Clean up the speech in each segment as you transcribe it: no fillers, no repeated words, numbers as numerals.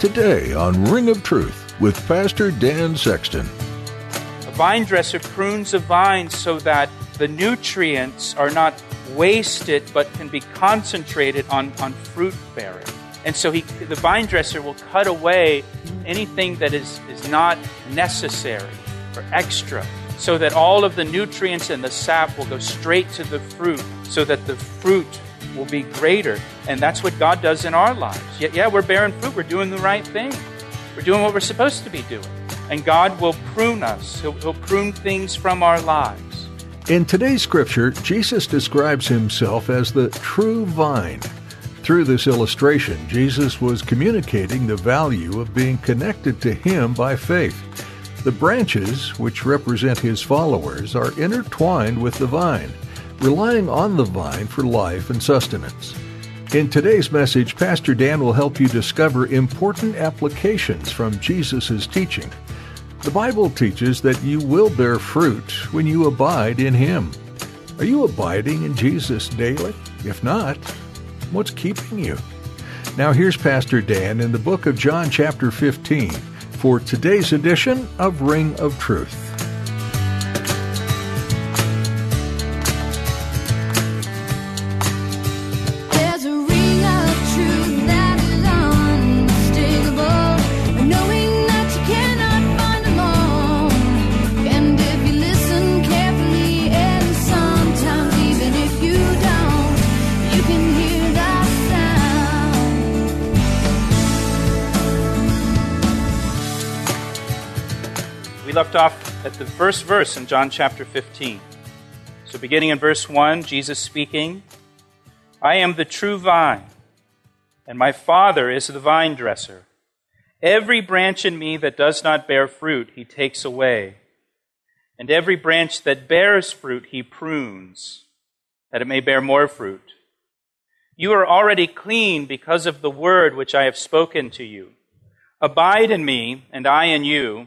Today on Ring of Truth with Pastor Dan Sexton. A vine dresser prunes a vine so that the nutrients are not wasted but can be concentrated on fruit bearing. And so the vine dresser will cut away anything that is not necessary or extra so that all of the nutrients and the sap will go straight to the fruit so that the fruit will be greater. And that's what God does in our lives. Yeah, we're bearing fruit. We're doing the right thing. We're doing what we're supposed to be doing. And God will prune us. He'll prune things from our lives. In today's scripture, Jesus describes himself as the true vine. Through this illustration, Jesus was communicating the value of being connected to him by faith. The branches, which represent his followers, are intertwined with the vine, relying on the vine for life and sustenance. In today's message, Pastor Dan will help you discover important applications from Jesus' teaching. The Bible teaches that you will bear fruit when you abide in him. Are you abiding in Jesus daily? If not, what's keeping you? Now here's Pastor Dan in the book of John chapter 15 for today's edition of Ring of Truth. We left off at the first verse in John chapter 15. So beginning in verse 1, Jesus speaking, I am the true vine, and my Father is the vine dresser. Every branch in me that does not bear fruit, he takes away. And every branch that bears fruit, he prunes, that it may bear more fruit. You are already clean because of the word which I have spoken to you. Abide in me, and I in you.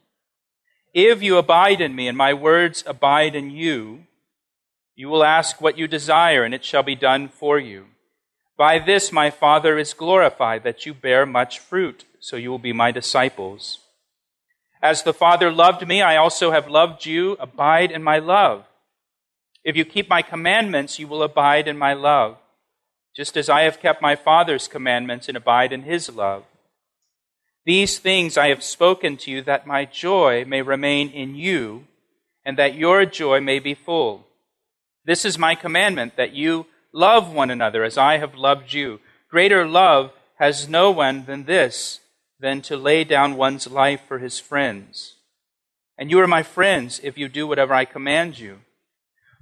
If you abide in me and my words abide in you, you will ask what you desire and it shall be done for you. By this my Father is glorified, that you bear much fruit, so you will be my disciples. As the Father loved me, I also have loved you. Abide in my love. If you keep my commandments, you will abide in my love, just as I have kept my Father's commandments and abide in his love. These things I have spoken to you, that my joy may remain in you, and that your joy may be full. This is my commandment, that you love one another as I have loved you. Greater love has no one than this, than to lay down one's life for his friends. And you are my friends if you do whatever I command you.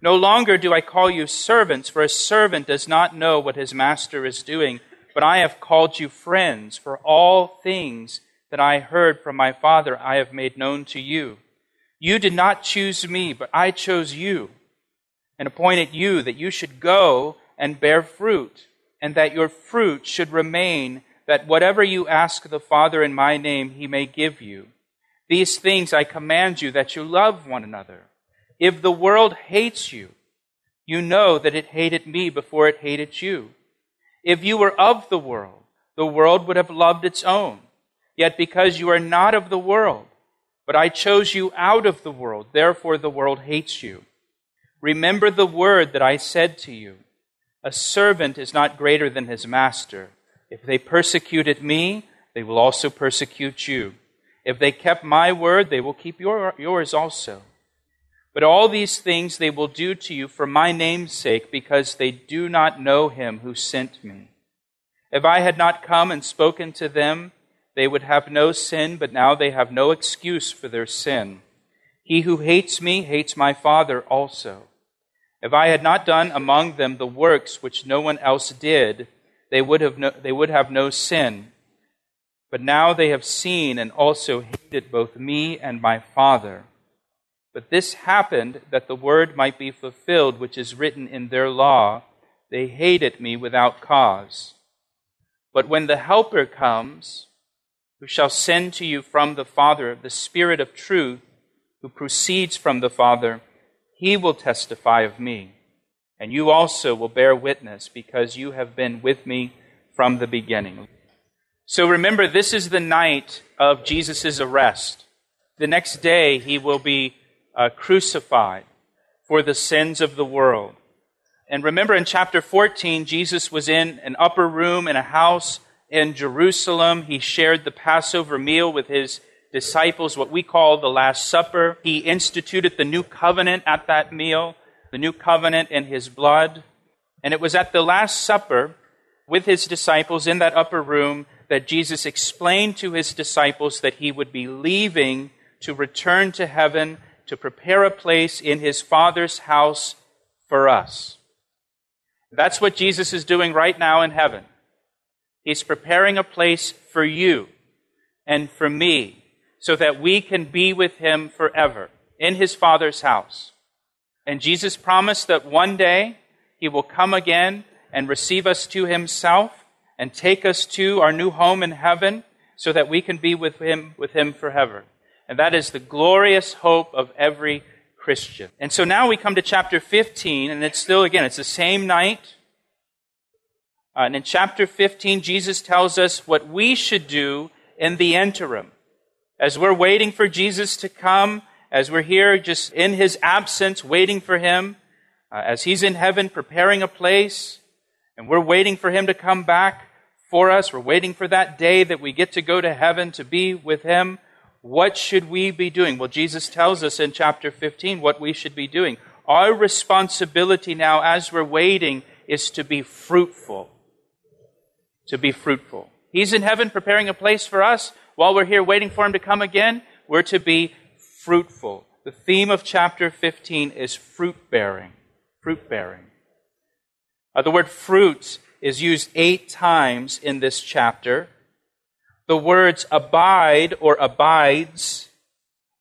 No longer do I call you servants, for a servant does not know what his master is doing. But I have called you friends, for all things that I heard from my Father I have made known to you. You did not choose me, but I chose you and appointed you that you should go and bear fruit, and that your fruit should remain, that whatever you ask the Father in my name, he may give you. These things I command you, that you love one another. If the world hates you, you know that it hated me before it hated you. If you were of the world would have loved its own. Yet because you are not of the world, but I chose you out of the world, therefore the world hates you. Remember the word that I said to you, a servant is not greater than his master. If they persecuted me, they will also persecute you. If they kept my word, they will keep yours also. But all these things they will do to you for my name's sake, because they do not know him who sent me. If I had not come and spoken to them, they would have no sin, but now they have no excuse for their sin. He who hates me hates my Father also. If I had not done among them the works which no one else did, they would have no sin. But now they have seen and also hated both me and my Father. But this happened that the word might be fulfilled, which is written in their law, they hated me without cause. But when the Helper comes, who shall send to you from the Father, the Spirit of truth, who proceeds from the Father, he will testify of me. And you also will bear witness, because you have been with me from the beginning. So remember, this is the night of Jesus' arrest. The next day, he will be crucified for the sins of the world. And remember, in chapter 14, Jesus was in an upper room in a house in Jerusalem. He shared the Passover meal with his disciples, what we call the Last Supper. He instituted the new covenant at that meal, the new covenant in his blood. And it was at the Last Supper with his disciples in that upper room that Jesus explained to his disciples that he would be leaving to return to heaven to prepare a place in his Father's house for us. That's what Jesus is doing right now in heaven. He's preparing a place for you and for me so that we can be with him forever in his Father's house. And Jesus promised that one day he will come again and receive us to himself and take us to our new home in heaven so that we can be with him forever. And that is the glorious hope of every Christian. And so now we come to chapter 15, and it's still, again, it's the same night. And in chapter 15, Jesus tells us what we should do in the interim. As we're waiting for Jesus to come, as we're here just in his absence, waiting for him, as he's in heaven preparing a place, and we're waiting for him to come back for us. We're waiting for that day that we get to go to heaven to be with him. What should we be doing? Well, Jesus tells us in chapter 15 what we should be doing. Our responsibility now as we're waiting is to be fruitful. To be fruitful. He's in heaven preparing a place for us. While we're here waiting for him to come again, we're to be fruitful. The theme of chapter 15 is fruit-bearing. Fruit-bearing. The word fruit is used 8 times in this chapter. The words abide or abides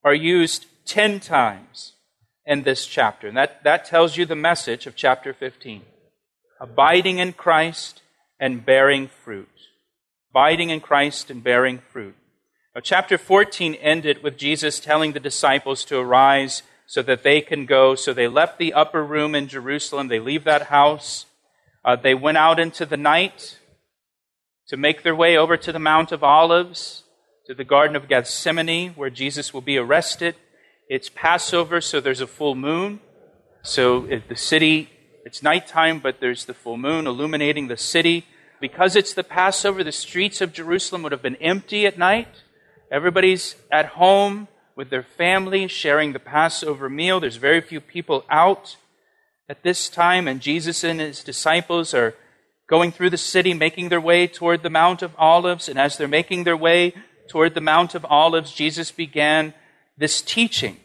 are used 10 times in this chapter. And that tells you the message of chapter 15. Abiding in Christ and bearing fruit. Abiding in Christ and bearing fruit. Now, chapter 14 ended with Jesus telling the disciples to arise so that they can go. So they left the upper room in Jerusalem. They leave that house. They went out into the night to make their way over to the Mount of Olives, to the Garden of Gethsemane, where Jesus will be arrested. It's Passover, so there's a full moon. So the city, it's nighttime, but there's the full moon illuminating the city. Because it's the Passover, the streets of Jerusalem would have been empty at night. Everybody's at home with their family, sharing the Passover meal. There's very few people out at this time, and Jesus and his disciples are going through the city, making their way toward the Mount of Olives. And as they're making their way toward the Mount of Olives, Jesus began this teaching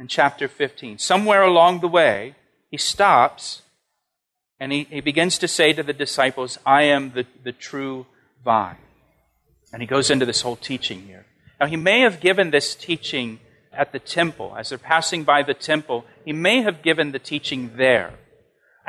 in chapter 15. Somewhere along the way, he stops and he begins to say to the disciples, I am the true vine. And he goes into this whole teaching here. Now, he may have given this teaching at the temple. As they're passing by the temple, he may have given the teaching there.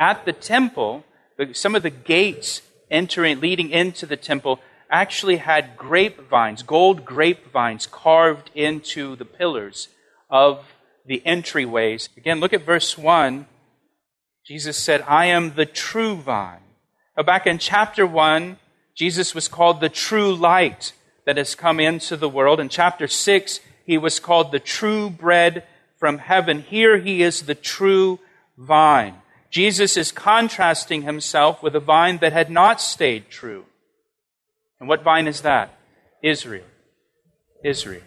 At the temple, some of the gates leading into the temple actually had grapevines, gold grapevines carved into the pillars of the entryways. Again, look at verse 1. Jesus said, I am the true vine. Now, back in chapter 1, Jesus was called the true light that has come into the world. In chapter 6, he was called the true bread from heaven. Here he is the true vine. Jesus is contrasting himself with a vine that had not stayed true. And what vine is that? Israel. Israel.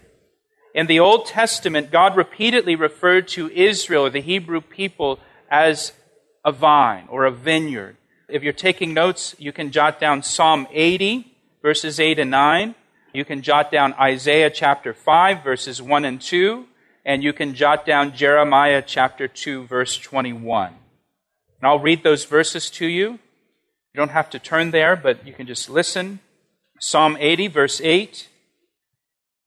In the Old Testament, God repeatedly referred to Israel, the Hebrew people, as a vine or a vineyard. If you're taking notes, you can jot down Psalm 80, verses 8 and 9. You can jot down Isaiah chapter 5, verses 1 and 2. And you can jot down Jeremiah chapter 2, verse 21. And I'll read those verses to you. You don't have to turn there, but you can just listen. Psalm 80, verse 8.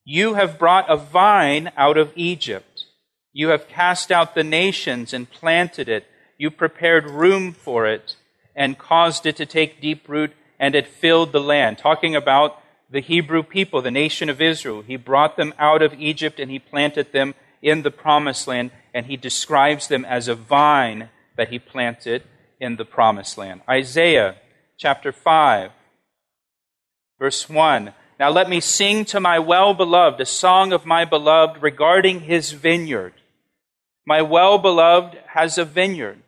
You have brought a vine out of Egypt. You have cast out the nations and planted it. You prepared room for it and caused it to take deep root, and it filled the land. Talking about the Hebrew people, the nation of Israel. He brought them out of Egypt and he planted them in the promised land, and he describes them as a vine that he planted in the promised land. Isaiah chapter 5, verse 1. Now let me sing to my well-beloved a song of my beloved regarding his vineyard. My well-beloved has a vineyard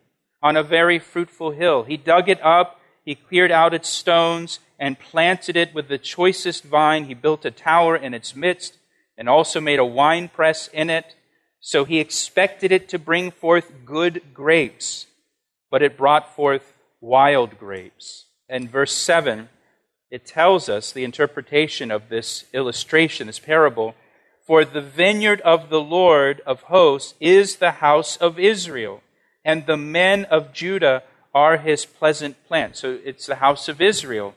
on a very fruitful hill. He dug it up, he cleared out its stones, and planted it with the choicest vine. He built a tower in its midst, and also made a winepress in it. So he expected it to bring forth good grapes, but it brought forth wild grapes. And verse 7, it tells us the interpretation of this illustration, this parable. For the vineyard of the Lord of hosts is the house of Israel, and the men of Judah are his pleasant plant. So it's the house of Israel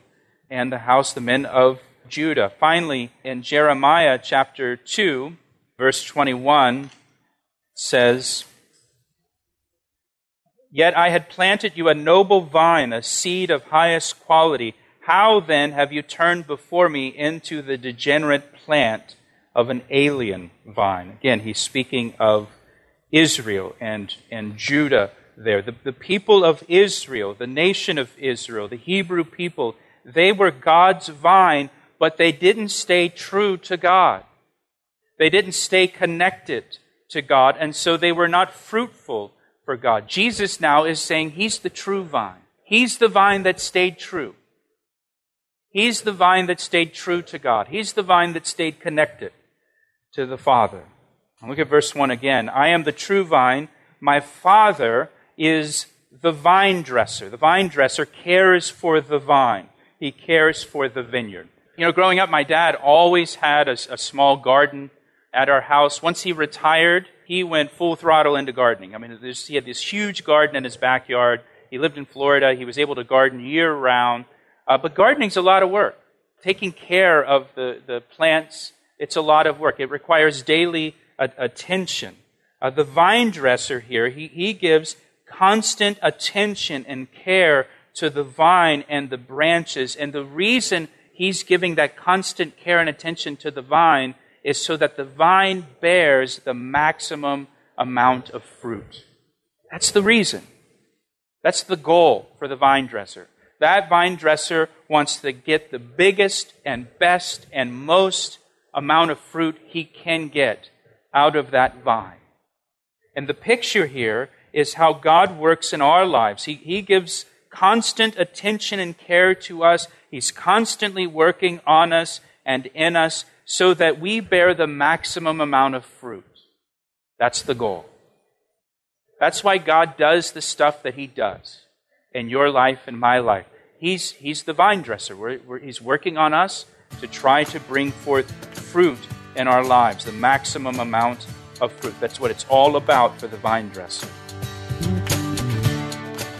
and the house, the men of Judah. Finally, in Jeremiah chapter 2, verse 21, says, Yet I had planted you a noble vine, a seed of highest quality. How then have you turned before me into the degenerate plant of an alien vine? Again, he's speaking of Israel and Judah there. The people of Israel, the nation of Israel, the Hebrew people, they were God's vine, but they didn't stay true to God. They didn't stay connected to God, and so they were not fruitful for God. Jesus now is saying he's the true vine. He's the vine that stayed true. He's the vine that stayed true to God. He's the vine that stayed connected to the Father. And look at verse 1 again. I am the true vine. My Father is the vine dresser. The vine dresser cares for the vine. He cares for the vineyard. You know, growing up, my dad always had a small garden at our house. Once he retired, he went full throttle into gardening. I mean, he had this huge garden in his backyard. He lived in Florida. He was able to garden year-round. But gardening's a lot of work. Taking care of the plants, it's a lot of work. It requires daily attention. The vine dresser here, he gives constant attention and care to the vine and the branches. And the reason he's giving that constant care and attention to the vine is so that the vine bears the maximum amount of fruit. That's the reason. That's the goal for the vine dresser. That vine dresser wants to get the biggest and best and most amount of fruit he can get out of that vine. And the picture here is how God works in our lives. He gives constant attention and care to us. He's constantly working on us and in us so that we bear the maximum amount of fruit. That's the goal. That's why God does the stuff that he does in your life and my life. He's the vine dresser. He's working on us to try to bring forth fruit in our lives, the maximum amount of fruit. That's what it's all about for the vine dresser.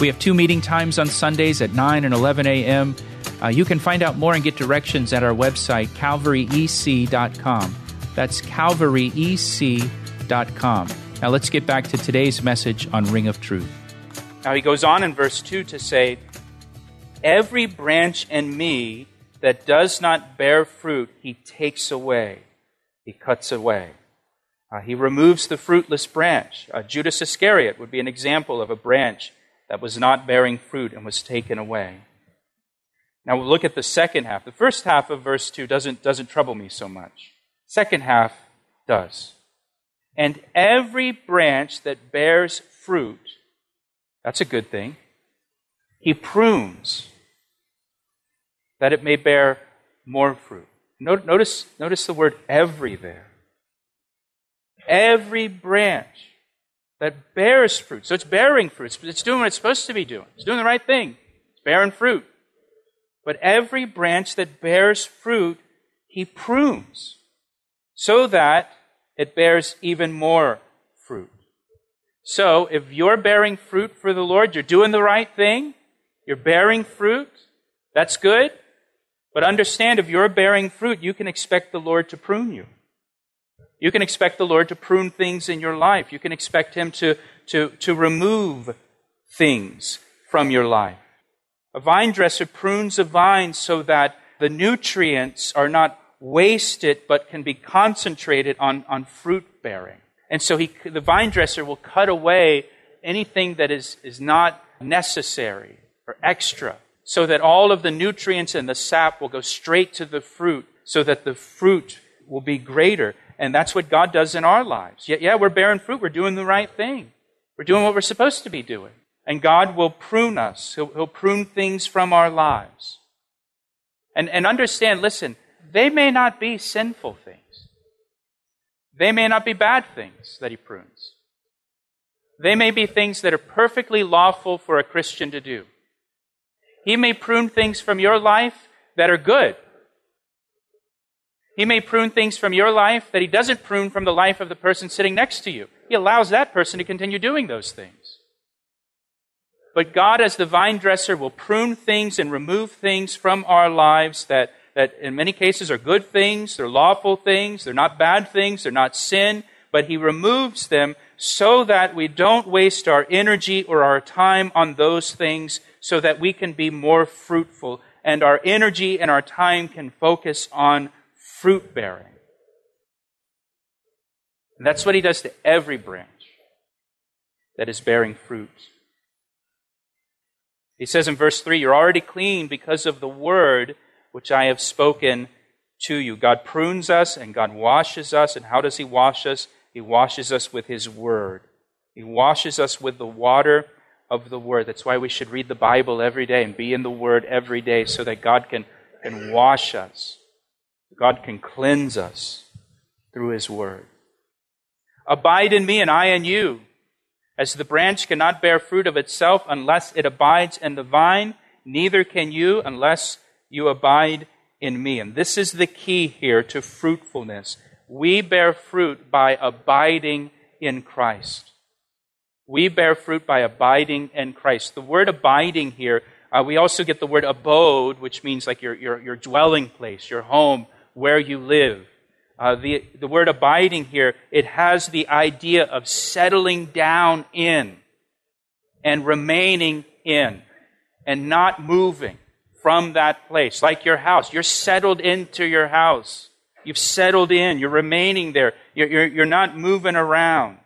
We have two meeting times on Sundays at 9 and 11 a.m. You can find out more and get directions at our website, calvaryec.com. That's calvaryec.com. Now let's get back to today's message on Ring of Truth. Now he goes on in verse 2 to say, Every branch in me that does not bear fruit, he takes away. he cuts away. He removes the fruitless branch. Judas Iscariot would be an example of a branch that was not bearing fruit and was taken away. Now we'll look at the second half. The first half of verse 2 doesn't trouble me so much. Second half does. And every branch that bears fruit, that's a good thing, he prunes that it may bear more fruit. Notice the word every there. Every branch that bears fruit. So it's bearing fruit. It's doing what it's supposed to be doing. It's doing the right thing. It's bearing fruit. But every branch that bears fruit, he prunes so that it bears even more fruit. So if you're bearing fruit for the Lord, you're doing the right thing, you're bearing fruit, that's good. But understand, if you're bearing fruit, you can expect the Lord to prune you. You can expect the Lord to prune things in your life. You can expect Him to remove things from your life. A vine dresser prunes a vine so that the nutrients are not wasted but can be concentrated on fruit bearing. And so the vine dresser will cut away anything that is not necessary or extra so that all of the nutrients and the sap will go straight to the fruit so that the fruit will be greater. And that's what God does in our lives. Yeah, we're bearing fruit. We're doing the right thing. We're doing what we're supposed to be doing. And God will prune us. He'll prune things from our lives. And understand, listen, they may not be sinful things. They may not be bad things that He prunes. They may be things that are perfectly lawful for a Christian to do. He may prune things from your life that are good. He may prune things from your life that He doesn't prune from the life of the person sitting next to you. He allows that person to continue doing those things. But God, as the vine dresser, will prune things and remove things from our lives that in many cases are good things, they're lawful things, they're not bad things, they're not sin, but He removes them so that we don't waste our energy or our time on those things so that we can be more fruitful and our energy and our time can focus on fruit bearing. And that's what He does to every branch that is bearing fruit. He says in verse 3, you're already clean because of the word which I have spoken to you. God prunes us and God washes us. And how does He wash us? He washes us with His word. He washes us with the water of the word. That's why we should read the Bible every day and be in the word every day so that God can wash us. God can cleanse us through His word. Abide in me and I in you. As the branch cannot bear fruit of itself unless it abides in the vine, neither can you unless you abide in me. And this is the key here to fruitfulness. We bear fruit by abiding in Christ. We bear fruit by abiding in Christ. The word abiding here, we also get the word abode, which means like your dwelling place, your home, where you live. The word abiding here, it has the idea of settling down in and remaining in and not moving from that place, like your house. You're settled into your house. You've settled in. You're remaining there. You're not moving around.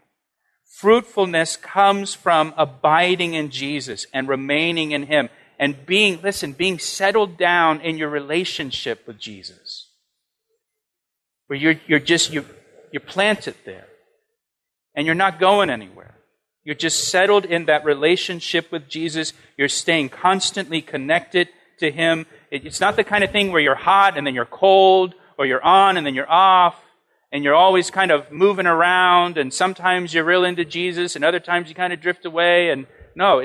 Fruitfulness comes from abiding in Jesus and remaining in Him and being settled down in your relationship with Jesus. Where you're planted there and you're not going anywhere. You're just settled in that relationship with Jesus. You're staying constantly connected to Him. It's not the kind of thing where you're hot and then you're cold or you're on and then you're off and you're always kind of moving around and sometimes you're real into Jesus and other times you kind of drift away. And no,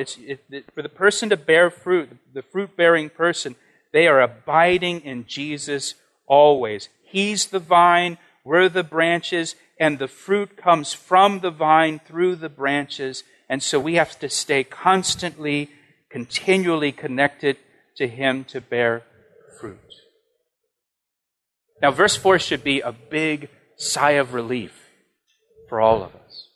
for the person to bear fruit, the fruit-bearing person, they are abiding in Jesus always. He's the vine, we're the branches, and the fruit comes from the vine through the branches. And so we have to stay constantly, continually connected to Him to bear fruit. Now, verse 4 should be a big sigh of relief for all of us.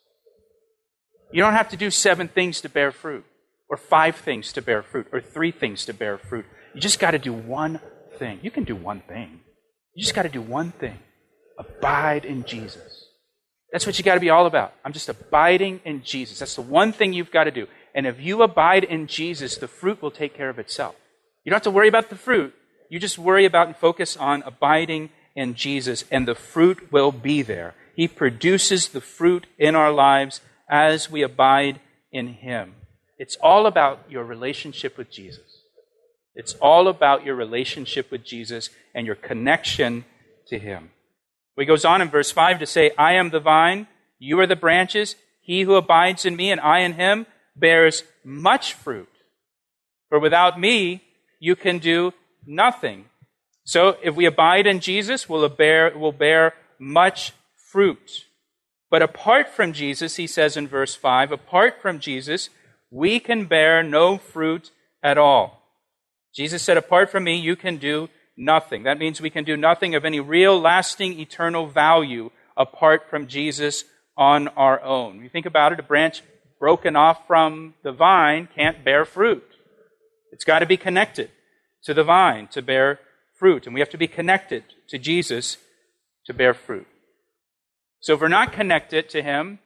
You don't have to do 7 things to bear fruit, or 5 things to bear fruit, or 3 things to bear fruit. You just got to do one thing. You can do one thing. You just got to do one thing. Abide in Jesus. That's what you got to be all about. I'm just abiding in Jesus. That's the one thing you've got to do. And if you abide in Jesus, the fruit will take care of itself. You don't have to worry about the fruit. You just worry about and focus on abiding in Jesus, and the fruit will be there. He produces the fruit in our lives as we abide in Him. It's all about your relationship with Jesus. It's all about your relationship with Jesus and your connection to Him. He goes on in verse 5 to say, I am the vine, you are the branches. He who abides in me and I in him bears much fruit. For without me, you can do nothing. So if we abide in Jesus, we'll bear much fruit. But apart from Jesus, he says in verse 5, apart from Jesus, we can bear no fruit at all. Jesus said, apart from me, you can do nothing. That means we can do nothing of any real, lasting, eternal value apart from Jesus on our own. You think about it, a branch broken off from the vine can't bear fruit. It's got to be connected to the vine to bear fruit. And we have to be connected to Jesus to bear fruit. So if we're not connected to Him,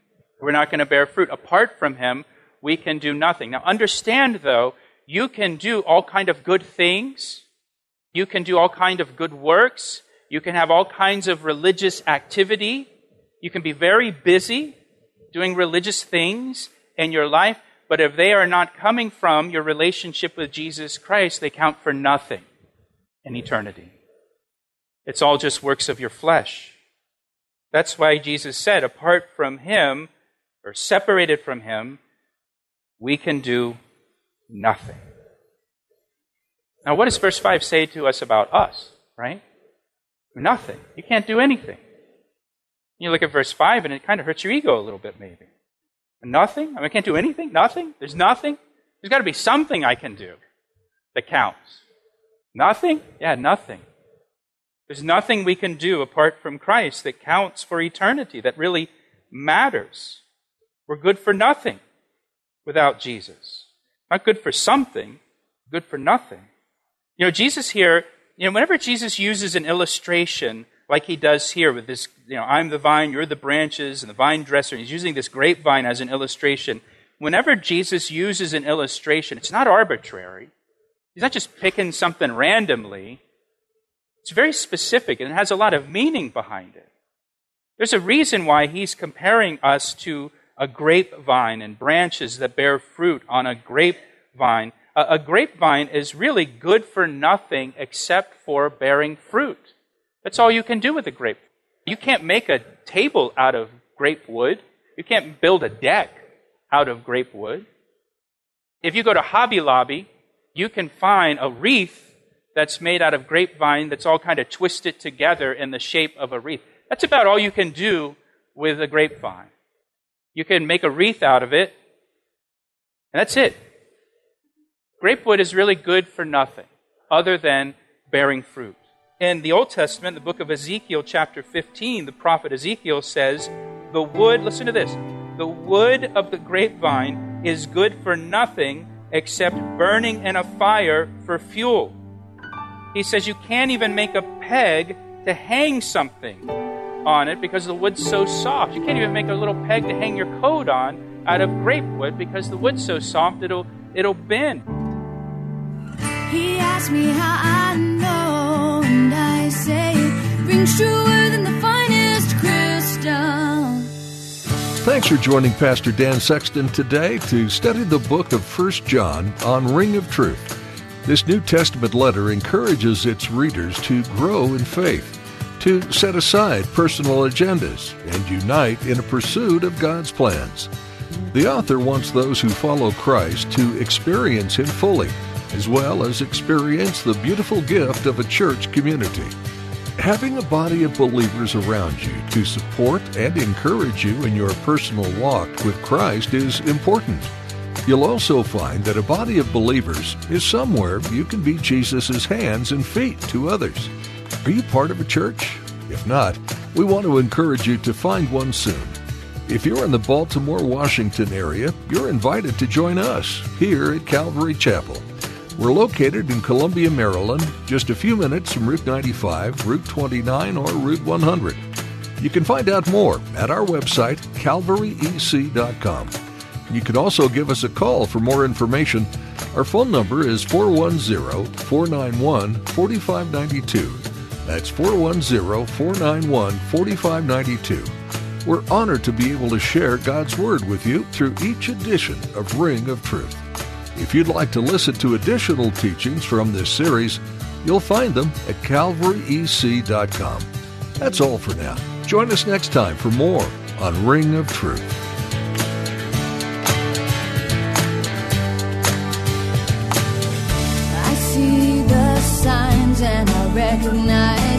we're not going to bear fruit. Apart from Him, we can do nothing. Now understand, though, you can do all kind of good things. You can do all kind of good works. You can have all kinds of religious activity. You can be very busy doing religious things in your life, but if they are not coming from your relationship with Jesus Christ, they count for nothing in eternity. It's all just works of your flesh. That's why Jesus said, apart from Him, or separated from Him, we can do nothing. Now, what does verse 5 say to us about us, right? Nothing. You can't do anything. You look at verse 5, and it kind of hurts your ego a little bit, maybe. Nothing? I mean, I can't do anything? Nothing? There's nothing? There's got to be something I can do that counts. Nothing? Yeah, nothing. There's nothing we can do apart from Christ that counts for eternity, that really matters. We're good for nothing without Jesus. Not good for something, good for nothing. You know, Jesus here, you know, whenever Jesus uses an illustration like he does here with this, you know, I'm the vine, you're the branches, and the vine dresser, and he's using this grapevine as an illustration. Whenever Jesus uses an illustration, it's not arbitrary. He's not just picking something randomly. It's very specific, and it has a lot of meaning behind it. There's a reason why he's comparing us to a grapevine and branches that bear fruit on a grapevine. A grapevine is really good for nothing except for bearing fruit. That's all you can do with a grape. You can't make a table out of grape wood. You can't build a deck out of grape wood. If you go to Hobby Lobby, you can find a wreath that's made out of grapevine that's all kind of twisted together in the shape of a wreath. That's about all you can do with a grapevine. You can make a wreath out of it, and that's it. Grapewood is really good for nothing other than bearing fruit. In the Old Testament, the book of Ezekiel, chapter 15, the prophet Ezekiel says, the wood, listen to this, the wood of the grapevine is good for nothing except burning in a fire for fuel. He says you can't even make a peg to hang something on it because the wood's so soft. You can't even make a little peg to hang your coat on out of grapewood because the wood's so soft it'll bend. He asked me how I know, and I say, rings truer than the finest crystal. Thanks for joining Pastor Dan Sexton today to study the book of 1 John on Ring of Truth. This New Testament letter encourages its readers to grow in faith, to set aside personal agendas, and unite in a pursuit of God's plans. The author wants those who follow Christ to experience Him fully, as well as experience the beautiful gift of a church community. Having a body of believers around you to support and encourage you in your personal walk with Christ is important. You'll also find that a body of believers is somewhere you can be Jesus' hands and feet to others. Are you part of a church? If not, we want to encourage you to find one soon. If you're in the Baltimore, Washington area, you're invited to join us here at Calvary Chapel. We're located in Columbia, Maryland, just a few minutes from Route 95, Route 29, or Route 100. You can find out more at our website, calvaryec.com. You can also give us a call for more information. Our phone number is 410-491-4592. That's 410-491-4592. We're honored to be able to share God's Word with you through each edition of Ring of Truth. If you'd like to listen to additional teachings from this series, you'll find them at calvaryec.com. That's all for now. Join us next time for more on Ring of Truth. I see the signs and I recognize